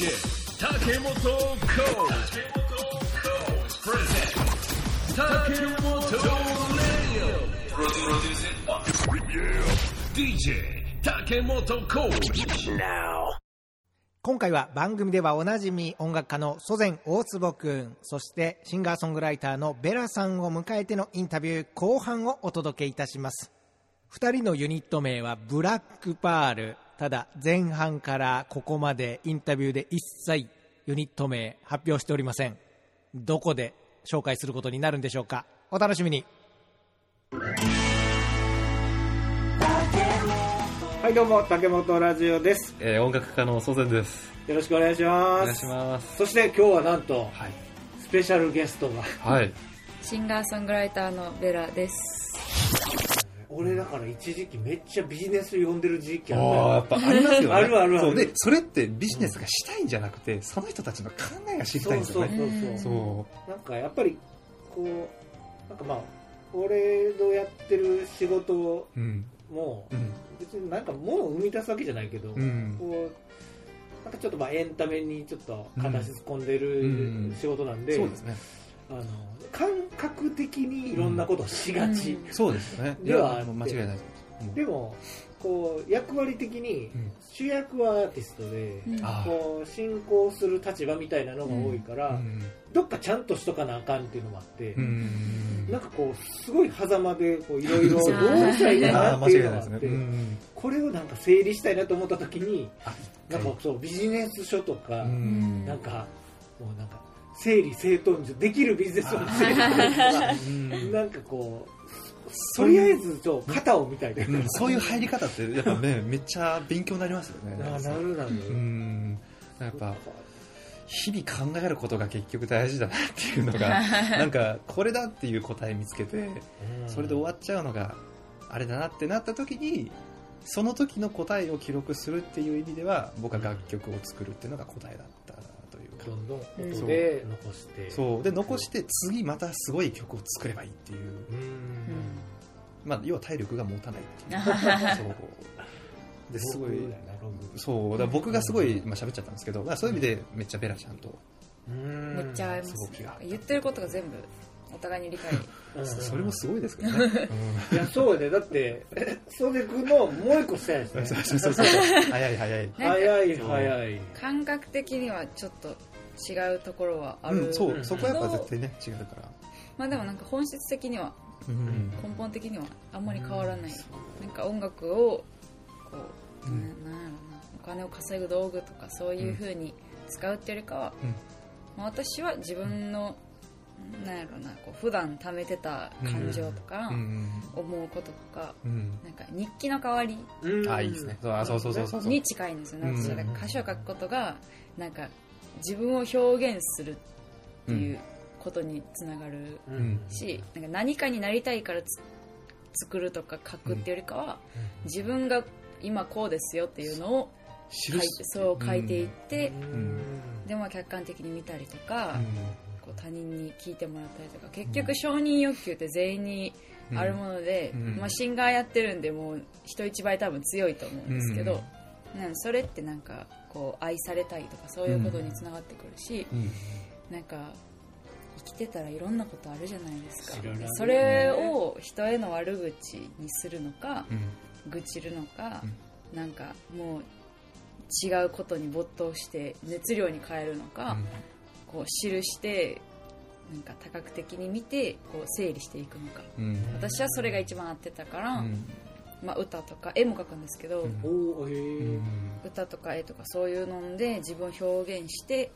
して竹本コーチプレゼンツ竹本レディオ DJ 竹本コーチ NOW。 今回は番組ではおなじみ音楽家の祖前大坪くん、そしてシンガーソングライターのベラさんを迎えてのインタビュー後半をお届けいたします。2人のユニット名はブラックパール。ただ前半からここまでインタビューで一切ユニット名発表しておりません。どこで紹介することになるんでしょうか。お楽しみに。はいどうも、竹本ラジオです。音楽家の祖前です。よろしくお願いします。お願いします。そして今日はなんと、はい、スペシャルゲストが、はい、シンガーソングライターのベラです。俺だから一時期めっちゃビジネス呼んでる時期あるよ。やっぱありますよね。あるあるある。そうで、それってビジネスがしたいんじゃなくて、うん、その人たちの考えが知りたいんですよね。そう。なんかやっぱりこうなんかまあ俺のやってる仕事も、うん、別になんかものを生み出すわけじゃないけど、うん、こうなんかちょっとまあエンタメにちょっと形突っ込んでる仕事なんで。うんうんうん、そうですね。感覚的にいろんなことをしがち、うん、そうですね。では間違いないです。でもこう役割的に主役はアーティストで、うん、こう進行する立場みたいなのが多いから、うん、どっかちゃんとしとかなあかんっていうのもあって、うん、なんかこうすごい狭間でこういろいろどうしたらいいかなっていうのがあって、うん、これをなんか整理したいなと思った時に、なんかそうビジネス書とか、うん、なんかもうなんか整理整頓できるビジネスを整理してなんかこうとりあえずと肩をみたいな、うん、そういう入り方ってやっぱ、ね、めっちゃ勉強になりますよね。なるなる。うん、やっぱ日々考えることが結局大事だなっていうのがなんかこれだっていう答え見つけてそれで終わっちゃうのがあれだなってなった時にその時の答えを記録するっていう意味では僕は楽曲を作るっていうのが答えだったどんどん音で残して、うん、そうで残して次またすごい曲を作ればいいっていう、まあ要は体力が持たないっていうそうですごいそうだ僕がすごいまあ喋っちゃったんですけど、まあ、そういう意味でめっちゃベラちゃんとめっちゃ合います、ね、言ってることが全部お互いに理解それもすごいですけどねいやそうねだってそれくんのもう一個したいですねそう早い感覚的にはちょっと違うところはある、うん、そうそこはやっぱ絶対ね違うからまあでもなんか本質的には、うん、根本的にはあんまり変わらない、うん、なんか音楽をこう、うん、なんやろなお金を稼ぐ道具とかそういう風に使うっていうよりかは、うんまあ、私は自分の、うん、なんやろなこう普段溜めてた感情とか、うん、思うこととか、うん、なんか日記の代わり、うん、あいいですねそうに近いんですよね、うん、私は歌詞を書くことがなんか自分を表現するっていうことにつながるし、うん、なんか何かになりたいから作るとか書くっていうよりかは、うん、自分が今こうですよっていうのをそう書いていって、うん、でも客観的に見たりとか、うん、こう他人に聞いてもらったりとか結局承認欲求って全員にあるもので、うんまあ、シンガーやってるんでもう人一倍多分強いと思うんですけど、うん、なんそれってなんかこう愛されたいとかそういうことにつながってくるし、うん、なんか生きてたらいろんなことあるじゃないですか、ね、それを人への悪口にするのか、うん、愚痴るのか、うん、なんかもう違うことに没頭して熱量に変えるのか、うん、こう記してなんか多角的に見てこう整理していくのか、うん、私はそれが一番合ってたから、うんまあ、歌とか絵も描くんですけど、うん、歌とか絵とかそういうので自分を表現して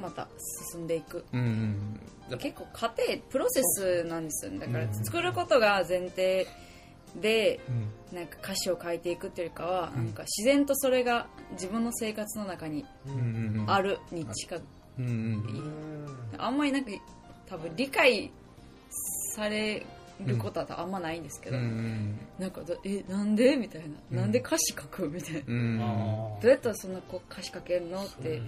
また進んでいく、うん、結構過程プロセスなんですよね。だから作ることが前提で、うん、なんか歌詞を書いていくというよりかは、うん、なんか自然とそれが自分の生活の中にあるに近い、うんうん、あんまりなんか多分理解されることはあんまないんですけど、うん、なんかなんでみたいな、うん、なんで歌詞書くみたいな、うん、どうやったらそんなこう歌詞書けるのって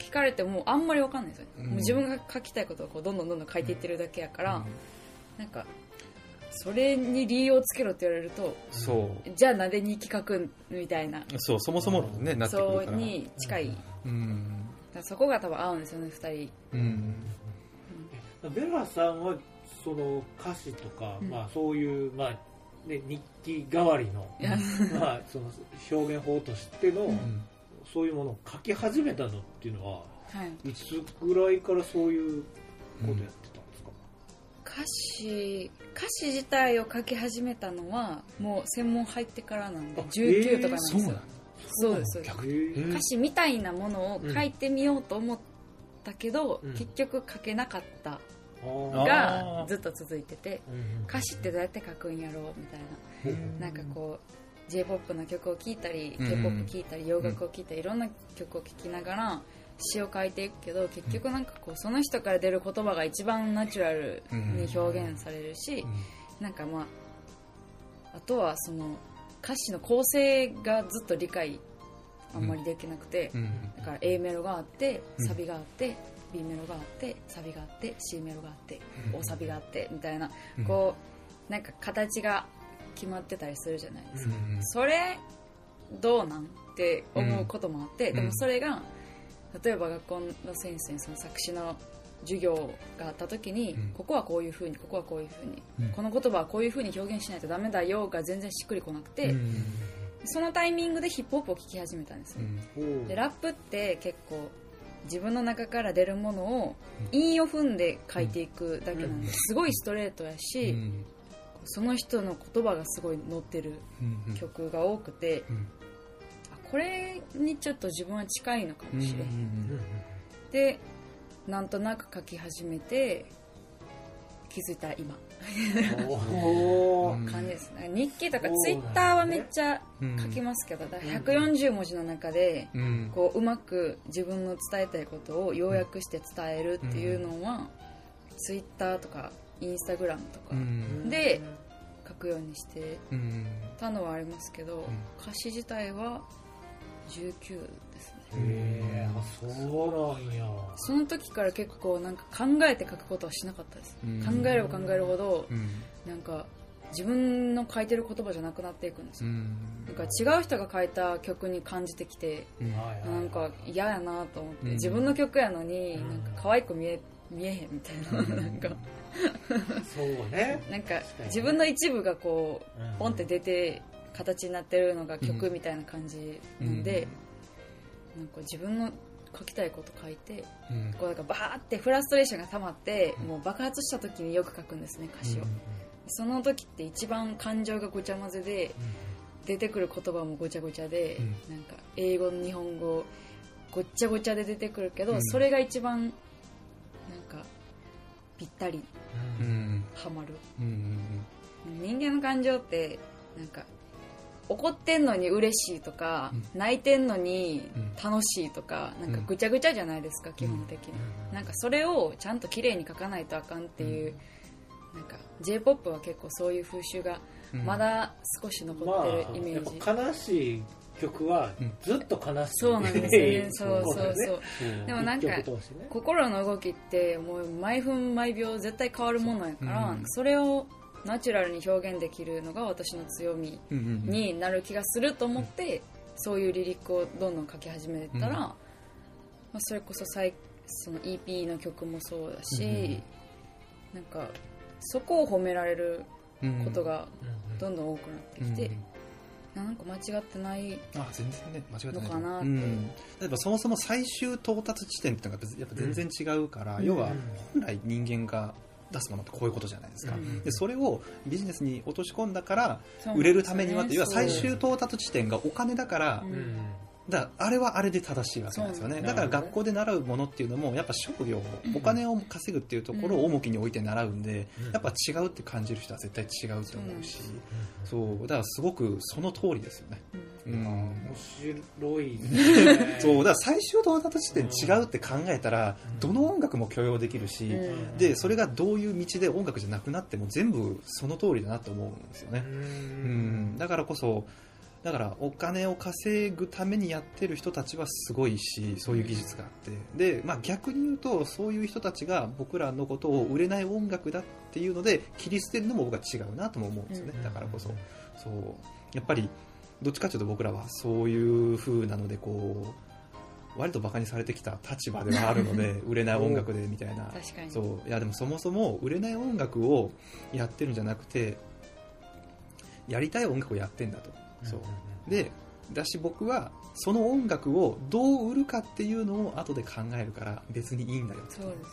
聞かれてもあんまり分かんないですよね、うん、もう自分が書きたいことをこうどんどん書いていってるだけやから、うん、なんかそれに理由をつけろって言われるとそうじゃあなんで日記書くみたいなそうそもそもね、なってくるからそうに近いうん、だからそこが多分合うんですよね2人、うんうん、ベラさんはその歌詞とか、うんまあ、そういう、まあね、日記代わりの、まあ、その表現法としての、うん、そういうものを書き始めたのっていうのは、はい、いつぐらいからそういうことやってたんですか、うん、歌詞自体を書き始めたのはもう専門入ってからなんで19とかなんですよ、そうですそうです、歌詞みたいなものを書いてみようと思ったけど、うん、結局書けなかったがずっと続いてて、歌詞ってどうやって書くんやろうみたいな、なんかこう J-POP の曲を聴いたり K-POP 聴いたり洋楽を聴いたりいろんな曲を聴きながら詩を書いていくけど、結局なんかこうその人から出る言葉が一番ナチュラルに表現されるし、なんかまああとはその歌詞の構成がずっと理解あんまりできなくて、だから A メロがあってサビがあってB メロがあってサビがあって C メロがあって大サビがあってみたいな、こうなんか形が決まってたりするじゃないですか、それどうなんって思うこともあって、でもそれが例えば学校の先生にその作詞の授業があった時に、ここはこういう風にここはこういう風にこの言葉はこういう風に表現しないとダメだよが全然しっくりこなくて、そのタイミングでヒップホップを聴き始めたんですよ。でラップって結構自分の中から出るものを韻を踏んで書いていくだけなんで、すごいストレートやし、その人の言葉がすごい乗ってる曲が多くて、これにちょっと自分は近いのかもしれんで、なんとなく書き始めて気づいたら今感じですね。日記とかツイッターはめっちゃ書きますけど、だから140文字の中でこううまく自分の伝えたいことを要約して伝えるっていうのはツイッターとかインスタグラムとかで書くようにしてたのはありますけど、歌詞自体は19ですね。そうなんや。その時から結構なんか考えて書くことはしなかったです。考えれば考えるほど、なんか自分の書いてる言葉じゃなくなっていくんですよ。なんか違う人が書いた曲に感じてきて、なんか嫌やなと思って、自分の曲やのになんか可愛く見えへんみたいな、なんかそうね。なんか自分の一部がこうポンって出て形になってるのが曲みたいな感じなんで、なんか自分の書きたいこと書いて、こうなんかバーってフラストレーションが溜まってもう爆発した時によく書くんですね、歌詞を。その時って一番感情がごちゃ混ぜで、出てくる言葉もごちゃごちゃで、なんか英語日本語ごっちゃごちゃで出てくるけど、それが一番なんかぴったりはまる。人間の感情ってなんか怒ってんのに嬉しいとか、泣いてんのに楽しいとか、なんかぐちゃぐちゃじゃないですか、基本的に。なんかそれをちゃんと綺麗に書かないとあかんっていう、なんか J-POP は結構そういう風習がまだ少し残ってるイメージ。まあ、やっぱ悲しい曲はずっと悲しい。そうなんですね。そう。でもなんか心の動きってもう毎分毎秒絶対変わるものやから、それをナチュラルに表現できるのが私の強みになる気がすると思って、そういうリリックをどんどん書き始めたら、まあ、それこそ、その EP の曲もそうだし、なんかそこを褒められることがどんどん多くなってきて、なんか間違ってないのかなって。例えばそもそも最終到達地点ってのがやっぱ全然違うから、要は本来人間が出すものってこういうことじゃないですか、でそれをビジネスに落とし込んだから売れるためにはって、要は最終到達地点がお金だから、あれはあれで正しいわけなんですよね。だから学校で習うものっていうのもやっぱ商業、お金を稼ぐっていうところを重きに置いて習うんで、やっぱ違うって感じる人は絶対違うと思うし、そうだからすごくその通りですよね。面白いね。そうだから最終到達地点違うって考えたら、どの音楽も許容できるし、でそれがどういう道で音楽じゃなくなっても全部その通りだなと思うんですよね。だからこそ、だからお金を稼ぐためにやってる人たちはすごいし、そういう技術があって、で、まあ、逆に言うとそういう人たちが僕らのことを売れない音楽だっていうので切り捨てるのも僕は違うなとも思うんですよね。だからこそ、そうやっぱりどっちかというと僕らはそういう風なので、こう割とバカにされてきた立場ではあるので売れない音楽でみたいな確かに。そういやでもそもそも売れない音楽をやってるんじゃなくてやりたい音楽をやってんだと、そうでだし僕はその音楽をどう売るかっていうのを後で考えるから別にいいんだよって。そうですね。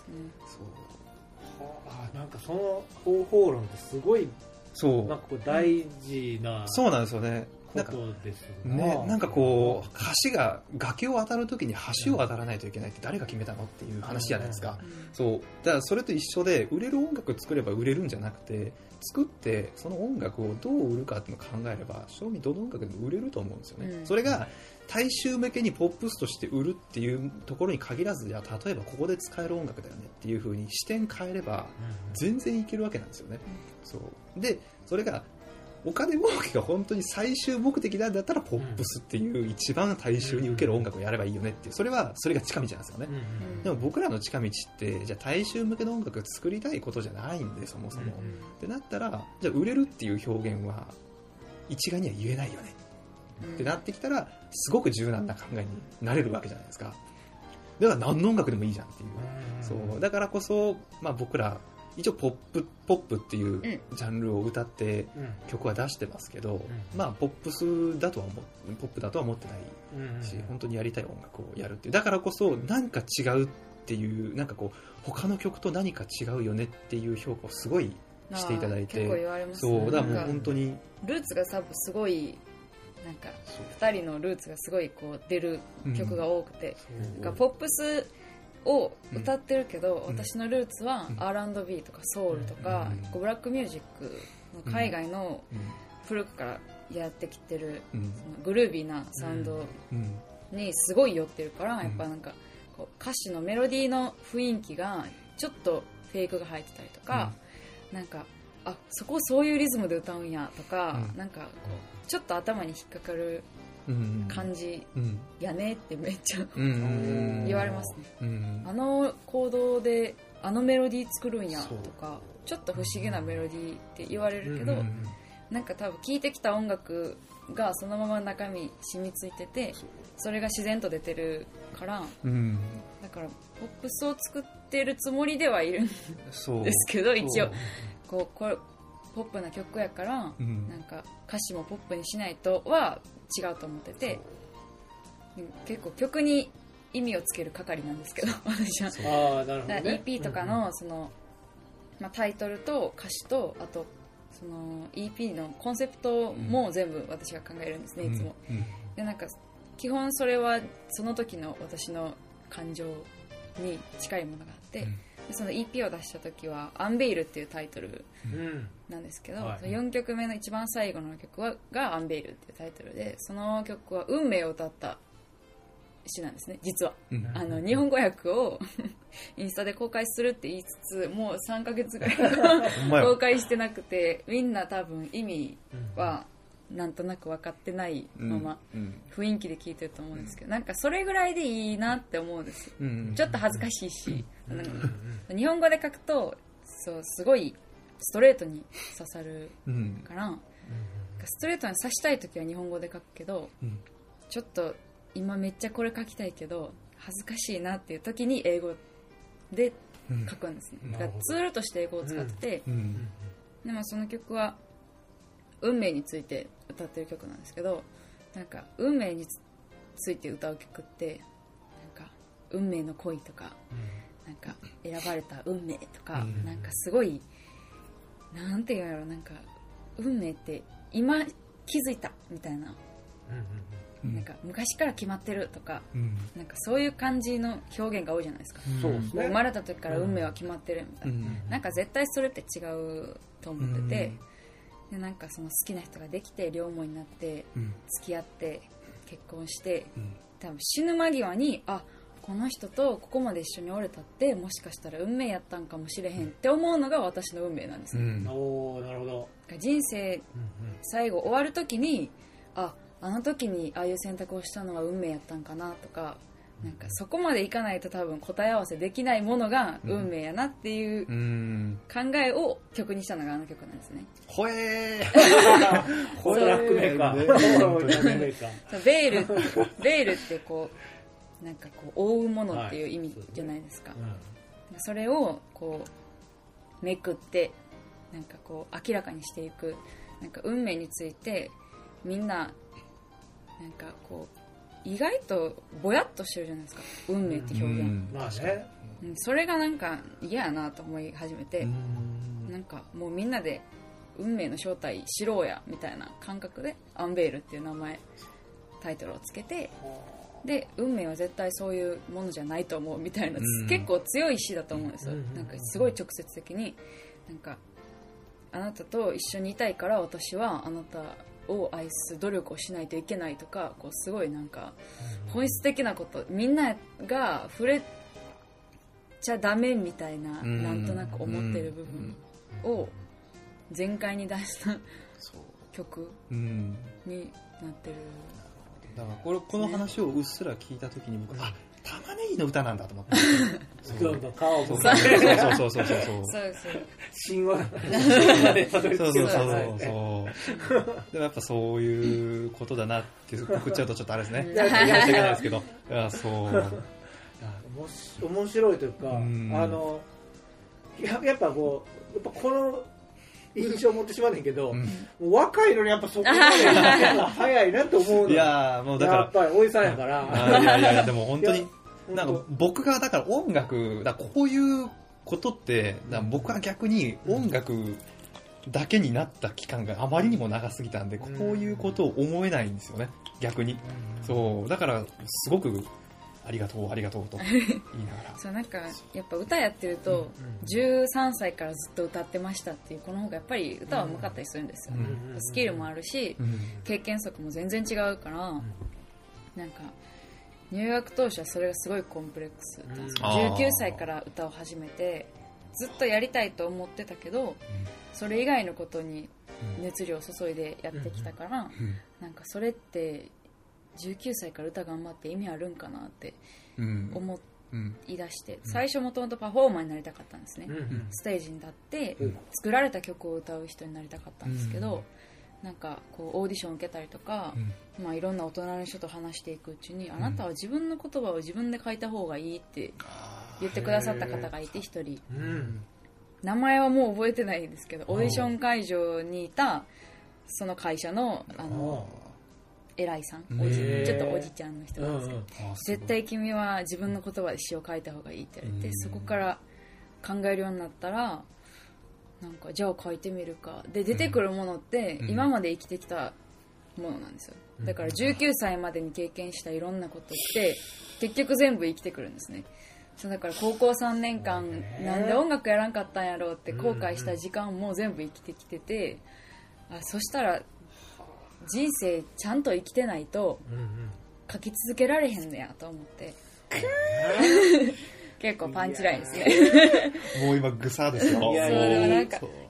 そうはあ、なんかその方法論ってすごいそうなんかこう大事な、うん、そうなんですよね。ことですよね。なんかこう橋が崖を渡るときに橋を渡らないといけないって誰が決めたのっていう話じゃないですか、うん、そうだからそれと一緒で売れる音楽を作れば売れるんじゃなくて作ってその音楽をどう売るかっていうのを考えれば正味どの音楽でも売れると思うんですよね、うん、それが大衆向けにポップスとして売るっていうところに限らず、じゃあ例えばここで使える音楽だよねっていう風に視点変えれば全然いけるわけなんですよね、うん、そうでそれがお金儲けが本当に最終目的なんだったらポップスっていう一番大衆に受ける音楽をやればいいよねっていう、それが近道なんですよね、うん、でも僕らの近道ってじゃあ大衆向けの音楽を作りたいことじゃないんでそもそも、うん、ってなったらじゃあ売れるっていう表現は一概には言えないよねってなってきたらすごく柔軟な考えになれるわけじゃないですか。だから何の音楽でもいいじゃんっていう、そうだからこそ、まあ、僕ら一応ポップっていうジャンルを歌って曲は出してますけど、うん、まあポップだとは思ってないし、うん、本当にやりたい音楽をやるっていうだからこそなんか違うっていうなんかこう他の曲と何か違うよねっていう評価をすごいしていただいて、結構言われますね。そうだからもう本当にルーツがすごいなんか2人のルーツがすごいこう出る曲が多くて、うん、なんかポップスを歌ってるけど、うん、私のルーツは R&B とかソウルとか、うん、ブラックミュージックの海外の古くからやってきてる、うん、そのグルービーなサウンドにすごい寄ってるから、うん、やっぱなんかこう歌詞のメロディーの雰囲気がちょっとフェイクが入ってたりとか、うん、なんかあそこそういうリズムで歌うんやとか、うん、なんかこうちょっと頭に引っかかる感じやねってめっちゃ言われますね、うん、あの行動であのメロディー作るんやとかちょっと不思議なメロディーって言われるけど、うん、なんか多分聴いてきた音楽がそのまま中身染みついててそれが自然と出てるから、うん、だからポップスを作ってるつもりではいるんですけど一応これポップな曲やから、うん、なんか歌詞もポップにしないとは違うと思ってて結構曲に意味をつける係なんですけど私はあなるほど、ね、EP とか その、まあ、タイトルと歌詞とあとその EP のコンセプトも全部私が考えるんですね、うん、いつも、うん、でなんか基本それはその時の私の感情に近いものがあって、うん、その EP を出した時はアンベイルっていうタイトルなんですけど、うんはい、4曲目の一番最後の曲がアンベイルっていうタイトルでその曲は運命を歌った詩なんですね実は、うん、あの日本語訳をインスタで公開するって言いつつもう3ヶ月ぐらい公開してなくてみんな多分意味はなんとなく分かってないまま雰囲気で聴いてると思うんですけどなんかそれぐらいでいいなって思うんですよ、うん、ちょっと恥ずかしいし、うん、日本語で書くとそうすごいストレートに刺さるから、うん、ストレートに刺したい時は日本語で書くけど、うん、ちょっと今めっちゃこれ書きたいけど恥ずかしいなっていう時に英語で書くんですね、うん、だからツールとして英語を使ってて、うんうん、でもその曲は運命について歌ってる曲なんですけどなんか運命について歌う曲ってなんか運命の恋とか、うん、なんか選ばれた運命とか、うん、なんかすごいなんて言うんやろなんか運命って今気づいたみたいな、うん、なんか昔から決まってるとか、うん、なんかそういう感じの表現が多いじゃないですか、うん、生まれた時から運命は決まってるみたいな、うん、なんか絶対それって違うと思ってて、うんでなんかその好きな人ができて両思いになって付き合って結婚して、うん、多分死ぬ間際にあこの人とここまで一緒におれたってもしかしたら運命やったんかもしれへんって思うのが私の運命なんですね、うん、おーなるほど人生最後終わる時にあの時にああいう選択をしたのは運命やったんかなとかなんかそこまでいかないと多分答え合わせできないものが運命やなっていう考えを曲にしたのがあの曲なんですね。ほえーほえーベールってこなんかこう覆うものっていう意味じゃないですか、はい、そうですね、うん、それをこうめくってなんかこう明らかにしていく、なんか運命についてみんななんかこう意外とぼやっとしてるじゃないですか、運命って表現、うん、まあね、それがなんか嫌やなと思い始めて、なんかもうみんなで運命の正体知ろうやみたいな感覚でアンベールっていう名前タイトルをつけて、で運命は絶対そういうものじゃないと思うみたいな、結構強い意志だと思うんですよ、なんかすごい直接的に、なんかあなたと一緒にいたいから私はあなたを愛す努力をしないといけないとか、こうすごいなんか本質的なこと、みんなが触れちゃダメみたいな、なんとなく思ってる部分を全開に出した曲になってる。だからこの話をうっすら聞いた時に僕は、ね、あ、玉ねぎの歌なんだと思ってそうそうそうそうそう神話そうでもやっぱそういうことだなって送っちゃうとちょっとあれですね申し訳ないですけど、いやそう面白いというか、やっぱこうやっぱこの印象を持ってしまうねんけど、もう若いのにやっぱそこまで早いなと思うの。いやもうだからやっぱりおじさんやから。いやでも本当になんか僕がだから音楽だからこういうことってだから僕は逆に音楽だけになった期間があまりにも長すぎたんで、こういうことを思えないんですよね逆に。そうだからすごく。ありがとうと言いながらそうなんかやっぱ歌やってると13歳からずっと歌ってましたっていうこの方がやっぱり歌はうまかったりするんですよね、スキルもあるし、経験則も全然違うから、なんか入学当初はそれがすごいコンプレックス、19歳から歌を始めてずっとやりたいと思ってたけど、それ以外のことに熱量を注いでやってきたから、なんかそれって19歳から歌頑張って意味あるんかなって思い出して、最初もともとパフォーマーになりたかったんですね、ステージに立って作られた曲を歌う人になりたかったんですけど、なんかこうオーディション受けたりとか、まあ、いろんな大人の人と話していくうちに、あなたは自分の言葉を自分で書いた方がいいって言ってくださった方がいて、一人名前はもう覚えてないんですけど、オーディション会場にいたその会社の偉いさん、ちょっとおじちゃんの人なんですけど、絶対君は自分の言葉で詩を書いた方がいいって言われて、そこから考えるようになったら、なんかじゃあ書いてみるかで出てくるものって今まで生きてきたものなんですよ。だから19歳までに経験したいろんなことって結局全部生きてくるんですね。そうだから高校3年間なんで音楽やらんかったんやろうって後悔した時間も全部生きてきてて、あ、そしたら人生ちゃんと生きてないと書き続けられへんねやと思って、結構パンチラインですねもう今グサですよ。い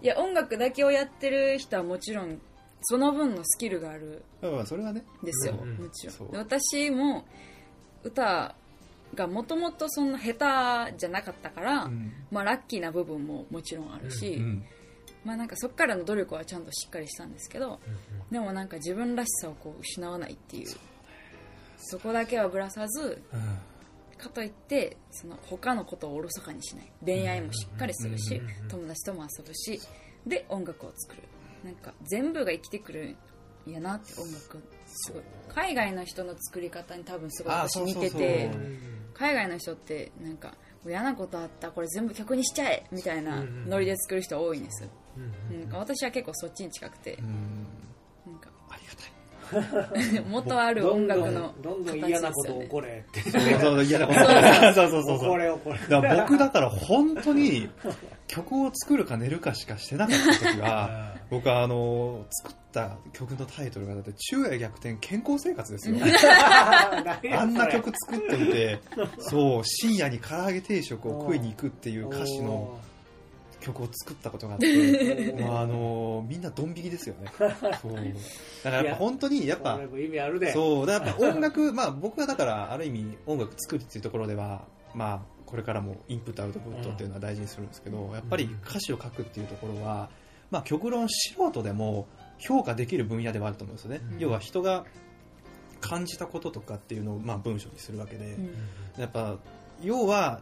や音楽だけをやってる人はもちろんその分のスキルがあるですよ、もちろん。私も歌がもともとそんな下手じゃなかったから、まあ、ラッキーな部分ももちろんあるし、まあ、なんかそこからの努力はちゃんとしっかりしたんですけど、でもなんか自分らしさをこう失わないっていう、そこだけはぶらさず、かといってその他のことをおろそかにしない、恋愛もしっかりするし、友達とも遊ぶしで音楽を作る、なんか全部が生きてくるんやなって。音楽すごい海外の人の作り方に多分すごい私似てて、海外の人ってなんか嫌なことあったこれ全部曲にしちゃえみたいなノリで作る人多いんです。なんか私は結構そっちに近くて、なんかありがたい元ある音楽の形ですよね。どんどん嫌なことを起これってそう嫌なこと起これ僕だから本当に曲を作るか寝るかしかしてなかった時は僕は作った曲のタイトルがだって昼夜逆転健康生活ですよあんな曲作ってみてそう深夜に唐揚げ定食を食いに行くっていう歌詞の曲を作ったことがあって、みんなドン引きですよね。そうだからやっぱ本当にやっぱ意味あるで。そうだからやっぱ音楽まあ僕はだからある意味音楽作るっていうところではまあこれからもインプットアウトプットっていうのは大事にするんですけど、やっぱり歌詞を書くっていうところはまあ極論素人でも評価できる分野ではあると思うんですよね。要は人が感じたこととかっていうのをまあ文章にするわけで、うん、やっぱ要は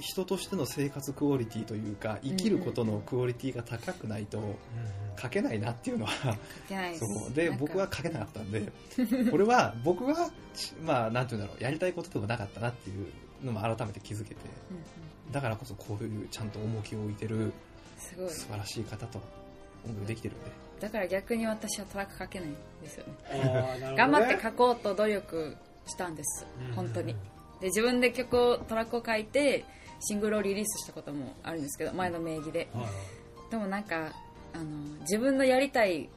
人としての生活クオリティというか生きることのクオリティが高くないと書けないなっていうのは、うん、そうで僕は書けなかったんでこれは僕はまあなんていうんだろうやりたいことでもなかったなっていうのも改めて気づけて、うん、だからこそこういうちゃんと重きを置いてるすごい素晴らしい方と音楽できてるんで、だから逆に私はトラック書けないんですよね。頑張って書こうと努力したんです本当に。で自分で曲をトラックを書いてシングルをリリースしたこともあるんですけど前の名義で、でもなんか自分のやりたい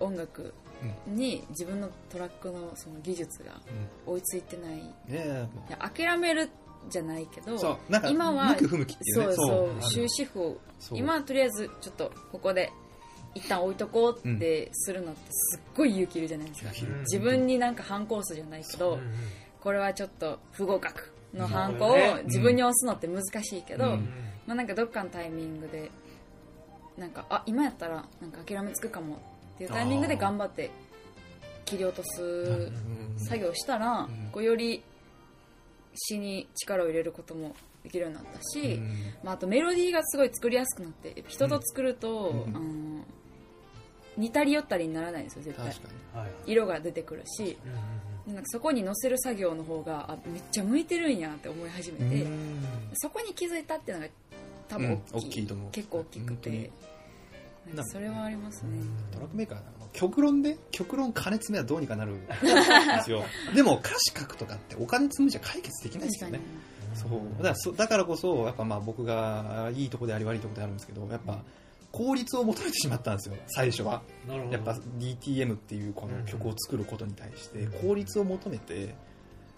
音楽に自分のトラックのその技術が追いついてない、うん、いや諦めるじゃないけど今は終止符を今はとりあえずちょっとここで一旦置いとこうってするのってすっごい勇気いるじゃないですか、うん、自分になんか反抗するじゃないけど、うん、これはちょっと不合格の反抗を自分に押すのって難しいけど、うんまあ、なんかどっかのタイミングでなんかあ今やったらなんか諦めつくかもっていうタイミングで頑張って切り落とす作業したらこうより詩に力を入れることもできるようになったし、うんまあ、あとメロディーがすごい作りやすくなって人と作ると、うん似たり寄ったりにならないんですよ絶対、はい、色が出てくるし、うん、なんかそこに乗せる作業の方があめっちゃ向いてるんやって思い始めて、うん、そこに気づいたっていうのが多分大きい、うん、大きいと思う結構大きくてなんかそれはありますね。トラックメーカー極論金詰めはどうにかなるんですよでも歌詞書くとかってお金詰めじゃ解決できないですよね。そうだからこそやっぱまあ僕がいいとこであり悪いとこであるんですけどやっぱ効率を求めてしまったんですよ最初は。やっぱ DTM っていうこの曲を作ることに対して効率を求めて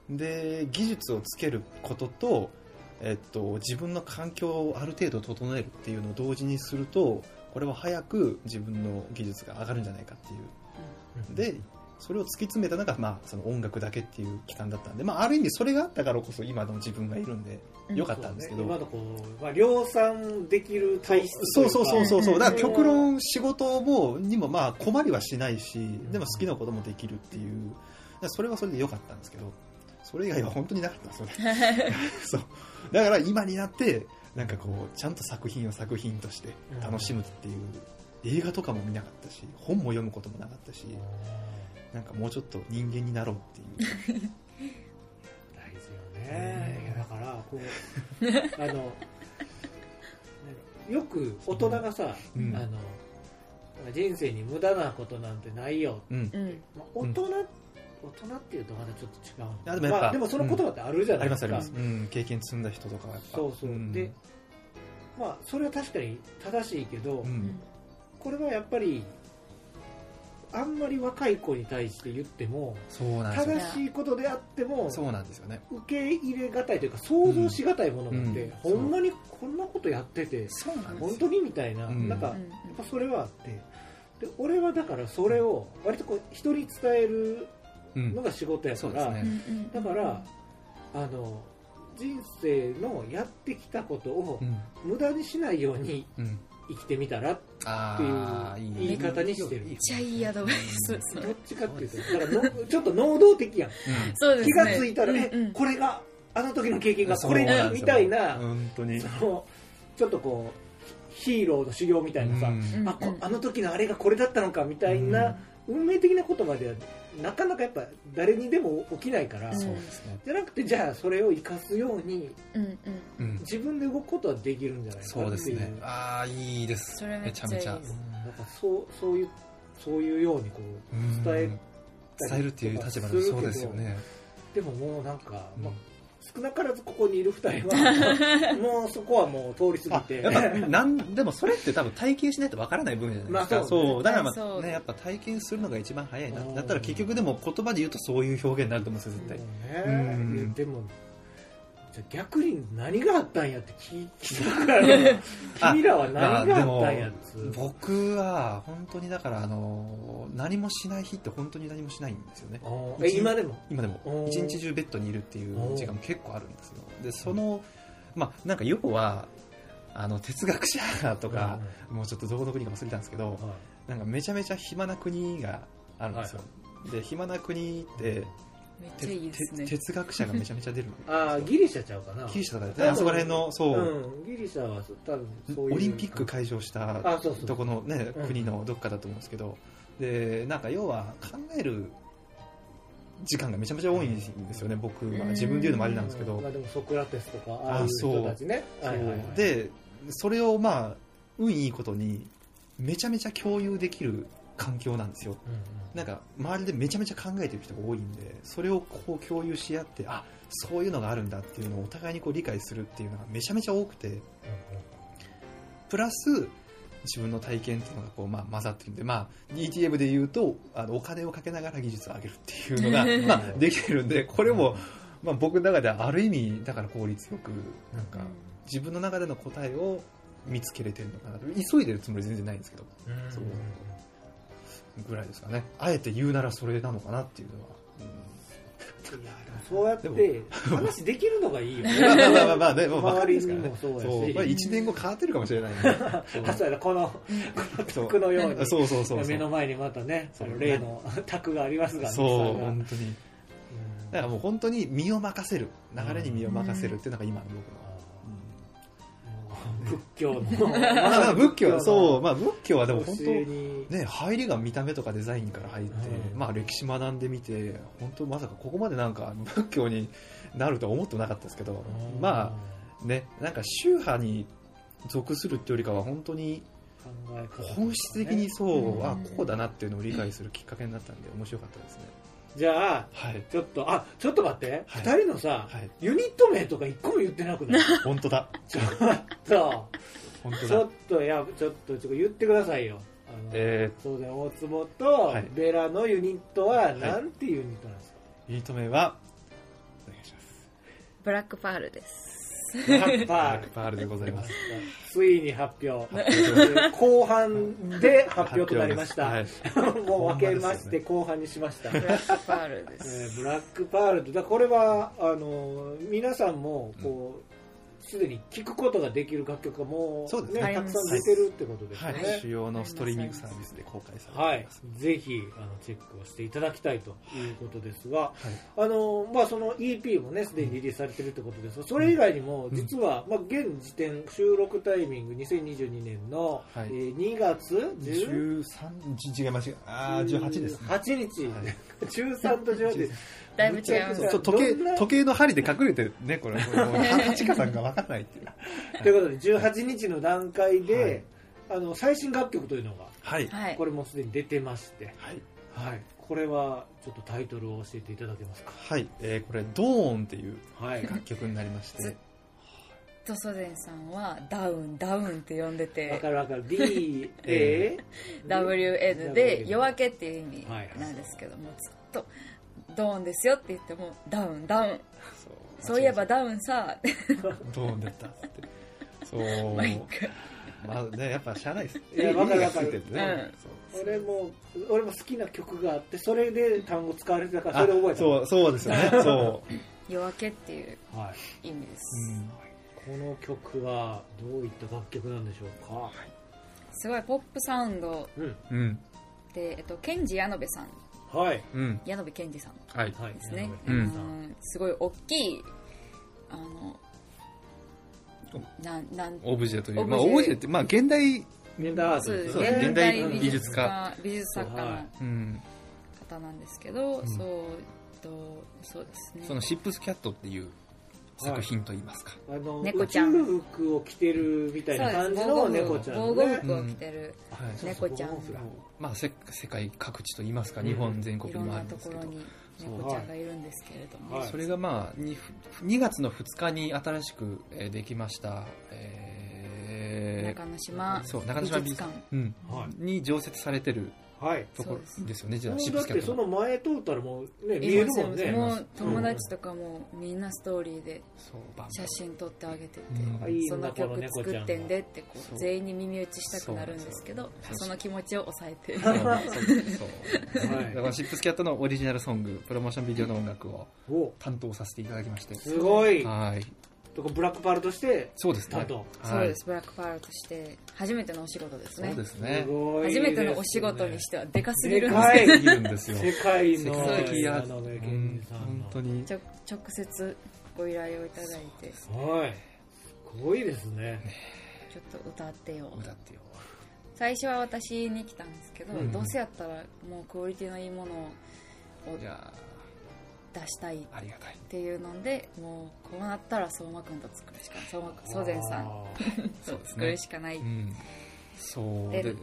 で技術をつけることと、自分の環境をある程度整えるっていうのを同時にするとこれは早く自分の技術が上がるんじゃないかっていうでそれを突き詰めたのが、まあ、その音楽だけっていう期間だったんで、まあ、ある意味それがあったからこそ今の自分がいるんで良かったんですけど、うんね、今のこう、まあ、量産できる体質というかそうだから極論仕事もにもまあ困りはしないしでも好きなこともできるっていうそれはそれで良かったんですけどそれ以外は本当になかったんですよねそうだから今になってなんかこうちゃんと作品を作品として楽しむっていう、うん、映画とかも見なかったし本も読むこともなかったしなんかもうちょっと人間になろうっていう大事よね。だからこうよく大人がさ、うん、人生に無駄なことなんてないよって、うんまあ、大人っていうとまだちょっと違う。でもその言葉ってあるじゃないですか、うん、ありますうん、経験積んだ人とかはやっぱそう、うん、でまあそれは確かに正しいけど、うん、これはやっぱりあんまり若い子に対して言っても正しいことであってもそうなんですよね。受け入れがたいというか想像しがたいものがあって、うんうん、ほんまにこんなことやっててそうなんです本当にみたいな、うん、なんかやっぱそれはあってで俺はだからそれを割とこう人に伝えるのが仕事やから、うんね、だから人生のやってきたことを無駄にしないように、うん、生きてみたらっていう言い方にしてる。めっちゃいいアドバイス。どっちかっていうとだからちょっと能動的やん、うん、そうですね、気がついたら、ねうんうん、これがあの時の経験がこれだみたいな本当にちょっとこうヒーローの修行みたいなさ、うん、あの時のあれがこれだったのかみたいな、うん運命的なことまではなかなかやっぱ誰にでも起きないから、うん、じゃなくてじゃあそれを生かすように、うんうん、自分で動くことはできるんじゃないかっていう。そうですね。ああいいです。それめちゃめちゃ。なんかそういうようにこう伝えるっていう立場でそうですよね。でももうなんか、うんまあ、少なからずここにいる2人はもうそこはもう通り過ぎてでもそれって多分体験しないとわからない分じゃないですか、まあ、そうだから、まあそうね、やっぱ体験するのが一番早いなだったら結局でも言葉で言うとそういう表現になると思うんですよ絶対、うん、でもじゃ逆に何があったんやって聞いたから、ね、君らは何があったんやって僕は本当にだから何もしない日って本当に何もしないんですよね。今でも一日中ベッドにいるっていう時間も結構あるんですよ。でそのまあなんか要は哲学者とか、うん、もうちょっとどこの国か忘れたんですけど、はい、なんかめちゃめちゃ暇な国があるんですよ、はいで暇な国ってめっちゃいいですね、哲学者がめちゃめちゃ出るあギリシャちゃうかな、ギリシャだからあそこら辺のそう、うん、ギリシャは多分そういうオリンピック開場したとこの、ね、そうそう国のどっかだと思うんですけど、うん、でなんか要は考える時間がめちゃめちゃ多いんですよね、うん、僕は自分で言うのもあれなんですけど、うんうんまあ、でもソクラテスとかああいう人たちね、はいはいはい、でそれをまあ運いいことにめちゃめちゃ共有できる環境なんですよ、うんうん、なんか周りでめちゃめちゃ考えてる人が多いんでそれをこう共有し合ってあそういうのがあるんだっていうのをお互いにこう理解するっていうのがめちゃめちゃ多くて、うんうん、プラス自分の体験っていうのがこう、まあ、混ざってるんで、まあ、DTM でいうとお金をかけながら技術を上げるっていうのが、まあ、できてるんでこれも、まあ、僕の中ではある意味だから効率よくなんか自分の中での答えを見つけれてるのかなと急いでるつもり全然ないんですけど、うん、そうぐらいですかね。あえて言うならそれなのかなっていうのは、うん、いやそうやって話できるのがいいよね周りにもそうやしそう、まあ、1年後変わってるかもしれないんでそうこの卓のようにそうそうそうそう目の前にまたねその例の卓がありますが、ね、そう本当にだからもう本当に身を任せる流れに身を任せるっていうのが今の僕の仏教の仏教そうまあ仏教はでも本当ね入りが見た目とかデザインから入ってまあ歴史学んでみて本当まさかここまでなんか仏教になるとは思ってなかったですけどまあねなんか宗派に属するってよりかは本当に本質的にそうあこうだなっていうのを理解するきっかけになったんで面白かったですね。じゃあ、はい、ちょっと待って、はい、2人のさ、はい、ユニット名とか1個も言ってなくない本当だちょっと言ってくださいよそうだよ大坪と、はい、ベラのユニットはなんていうユニットなんですか、はい、ユニット名はお願いしますブラックパールですブラックパールでございますついに発表後半で発表となりました、はい、もう分けまして後半にしましたブラックパールですブラックパールってだこれは皆さんもこうすで、うん、に聴くことができる楽曲がもう、ねね、たくさん出てるってことですね、はい、主要のストリーミングサービスで公開されています、はい、ぜひチェックをしていただきたいということですが、はいまあ、その EP もねすでにリリースされてるってことですがそれ以外にも実は、うんまあ、現時点収録タイミング2022年の、はい2月13日違いました18です、ね、8日、はい、13と18ですだいぶ違う時計の針で隠れてるねこれ八花さんが分かんないっていうということで18日の段階で、はい、最新楽曲というのが、はい、これもすでに出てまして、はいはい、これはちょっとタイトルを教えていただけますかはい、これ D.A.W.N. っていう楽曲になりまして、はいずっとソデンさんはダウンって呼んでて分かる分かる D.A.W.N. で夜明けっていう意味なんですけども、はい、ずっとドーンですよって言ってもダウンそういえばダウンさドーンだったってそうまあねやっぱしゃあないですいや分かる分かる、ねうん、俺も好きな曲があってそれで単語使われてたからそれ覚えたそうですよねそう夜明けっていう意味です、はいうん、この曲はどういった楽曲なんでしょうか、はい、すごいポップサウンド、うん、で、ケンジ・ヤノベさんはいうん、矢野部健二さんですね、はいうん、すごい大きいオブジェという、まあ、オブジェって、まあ、現代美術家作家の方なんですけど、はいうん、そうですねそのシップスキャットっていう作品といいますか、はい、猫ちゃん宇宙服を着てるみたいな感じの猫ちゃんね防護服を着てる猫ちゃん、うんはい、そうそうまあ世界各地といいますか、うん、日本全国にもあるんですけどいろんなところに猫ちゃんがいるんですけれども、はい、それがまあ 2月の2日に新しくできました、中之島美術館、うんはい、に常設されてるはい、ところですよね。じゃあシップスキャットだってその前通ったらもうね見えるもんね。もう友達とかもみんなストーリーで写真撮ってあげてて、うん、その曲作ってんでってこう全員に耳打ちしたくなるんですけど、その気持ちを抑えてる。はい、だからシップスキャットのオリジナルソングプロモーションビデオの音楽を担当させていただきまして、すごい。はい。ブラックパールとしてそうですね、そうです、ブラックパールとして初めてのお仕事ですね。そうですね、初めてのお仕事にしてはでかすぎるんですよ。世界の本当に直接ご依頼をいただいて、すごい、すごいですね。ちょっと歌ってよ。最初は私に来たんですけど、どうせやったらもうクオリティのいいものを出したいっていうので、もうこうなったら相馬くんと作るしかない、相前さんと作るしかない、うん、そうでだっ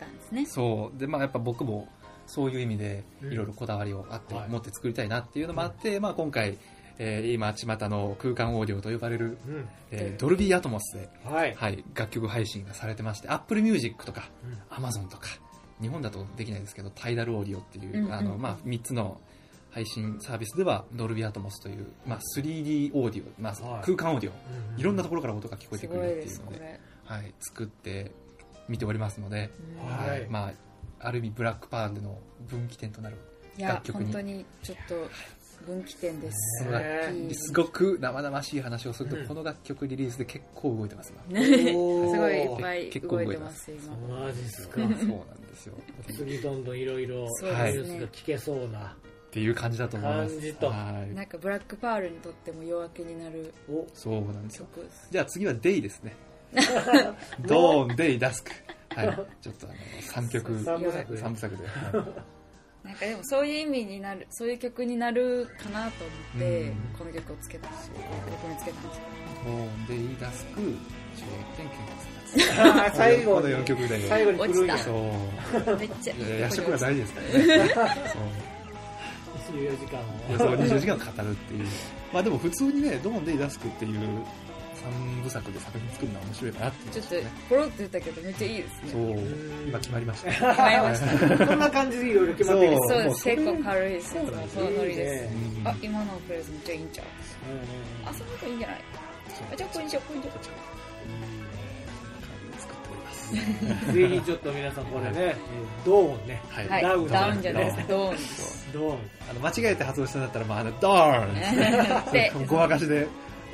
たんですね。そうで、まあ、やっぱ僕もそういう意味でいろいろこだわりをあって、うん、持って作りたいなっていうのもあって、はい、まあ、今回、今巷の空間オーディオと呼ばれる、うん、ドルビーアトモスで、はいはい、楽曲配信がされてまして、 Apple Music とか、うん、Amazon とか、日本だとできないですけどタイダルオーディオっていう、うんうん、まあ、3つの配信サービスではドルビーアトモスという、まあ、3D オーディオ、まあ、はい、空間オーディオ、うんうん、いろんなところから音が聞こえてくるっていうの で、はい、作ってみておりますので、はい、まあ、ある意味ブラックパールの分岐点となる楽曲に、いや本当にちょっと分岐点です、すごく生々しい話をすると、うん、この楽曲リリースで結構動いてます今すごいいっぱい動いてます今。マジですか。そうなんですよ。次どんどんいろいろニュースが聞けそうなっていう感じだと思います。なんかブラックパールにとっても夜明けになる。そうなんですよ。じゃあ次はデイですね。ドーン、デイ、ダスク、はい、ちょっと3部作で、はい、なんかでもそういう意味になる、そういう曲になるかなと思ってこの曲をつけたんですよ。ドーン、デイ、ダスク、最後の4曲で最後に来るんですよ。めっちゃ夜食が大事ですからね。24時間を語るっていうまあでも普通にね、ドーンで出すっていう3部作で作品作るのは面白いかなって、ちょっとポロッと言ったけどめっちゃいいですね。そう、今決まりました。こんな感じでいろいろ決まってる。そうです、結構軽いです。そうノリです。あ、今のフレーズめっちゃいいんちゃう。あ、その子いいんじゃない。あ、じゃあこんにちは、こんにちは、ぜひちょっと皆さんこれね、ドーンね、はい、ダウンじゃないですか、ドーンです。ドーン。間違えて発音したんだったら、まあドーン。ごまかしで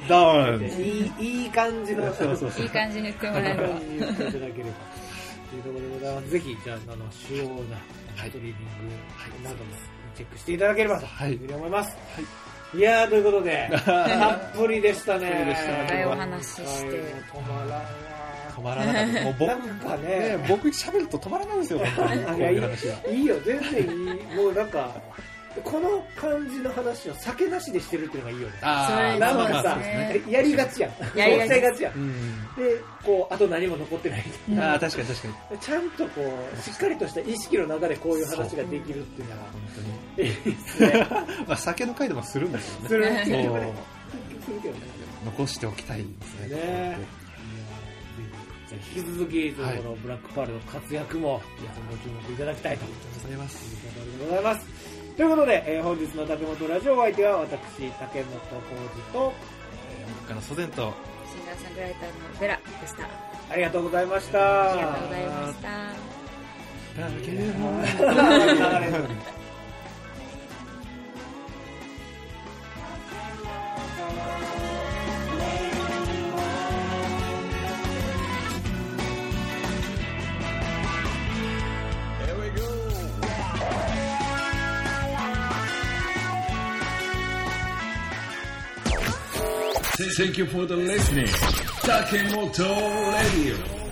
ドーン。いい感じの、いい感じに言ってもらえれば。言っていただければというところでございます。ぜひじゃあ主要なストリーミングなどもチェックしていただければというふうに思います。はい。いやー、ということでたっぷりでしたね。お話しして止まらない。もう僕喋ると止まらないんですよ。いいよ、全然いい。もうなんかこの感じの話を酒なしでしてるっていうのがいいよね。なんかさ、やりがちやん。で、こうあと何も残ってない。確かに。ちゃんとこうしっかりとした意識の中でこういう話ができるっていうのは本当にいいですね。まあ酒の回でもするんだけどね。残しておきたいですね。引き続きこのブラックパールの活躍もご注目いただきたいと思います。ございます。ということで、本日の竹本ラジオ、お相手は私、竹本浩二と、僕の祖前と、シンガーソングライターのベラでした。ありがとうございました。ありがとうございました。Thank you for the listening. Takemoto Radio.